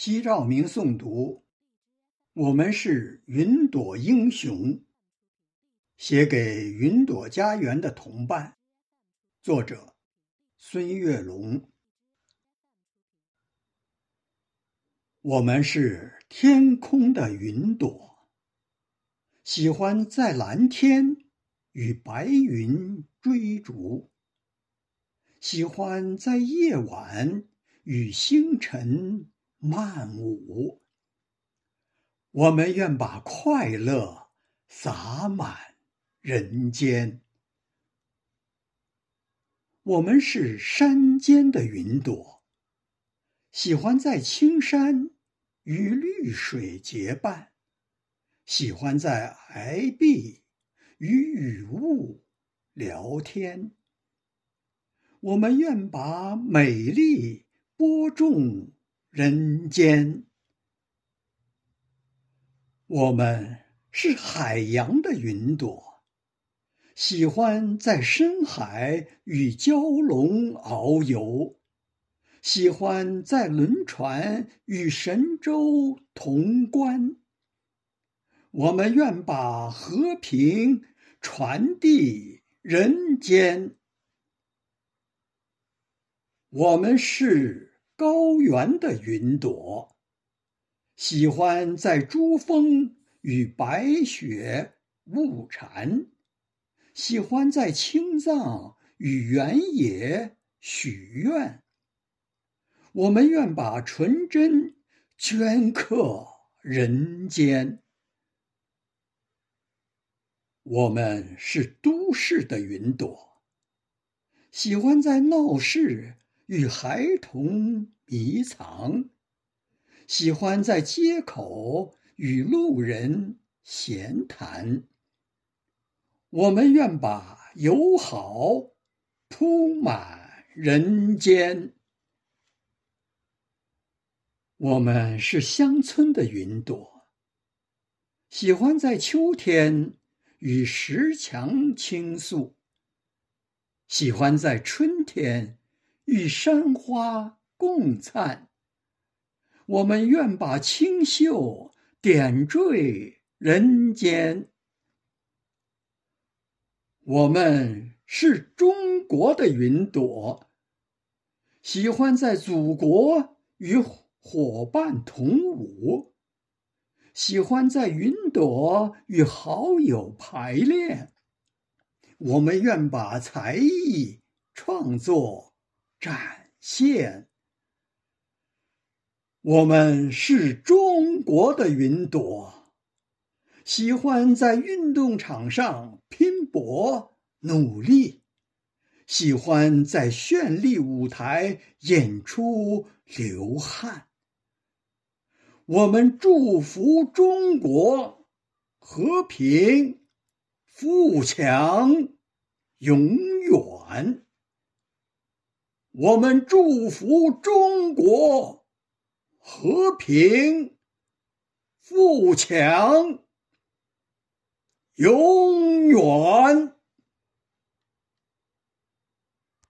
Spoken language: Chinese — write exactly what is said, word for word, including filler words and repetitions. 西照明诵读，我们是云朵英雄，写给云朵家园的同伴。作者孙月龙。我们是天空的云朵，喜欢在蓝天与白云追逐，喜欢在夜晚与星辰漫舞。我们愿把快乐洒满人间。我们是山间的云朵，喜欢在青山与绿水结伴，喜欢在崖壁与雨雾聊天。我们愿把美丽播种人间。我们是海洋的云朵，喜欢在深海与蛟龙遨游，喜欢在轮船与神州同观。我们愿把和平传递人间。我们是高原的云朵，喜欢在珠峰与白雪物缠，喜欢在青藏与原野许愿。我们愿把纯真镌刻人间。我们是都市的云朵，喜欢在闹市与孩童迷藏，喜欢在街口与路人闲谈。我们愿把友好铺满人间。我们是乡村的云朵，喜欢在秋天与石墙倾诉，喜欢在春天与山花共灿。我们愿把清秀点缀人间。我们是中国的云朵，喜欢在祖国与伙伴同舞，喜欢在云朵与好友排练。我们愿把才艺创作展现。我们是中国的云朵，喜欢在运动场上拼搏努力，喜欢在绚丽舞台演出流汗。我们祝福中国和平、富强、永远。我们祝福中国和平、富强、永远。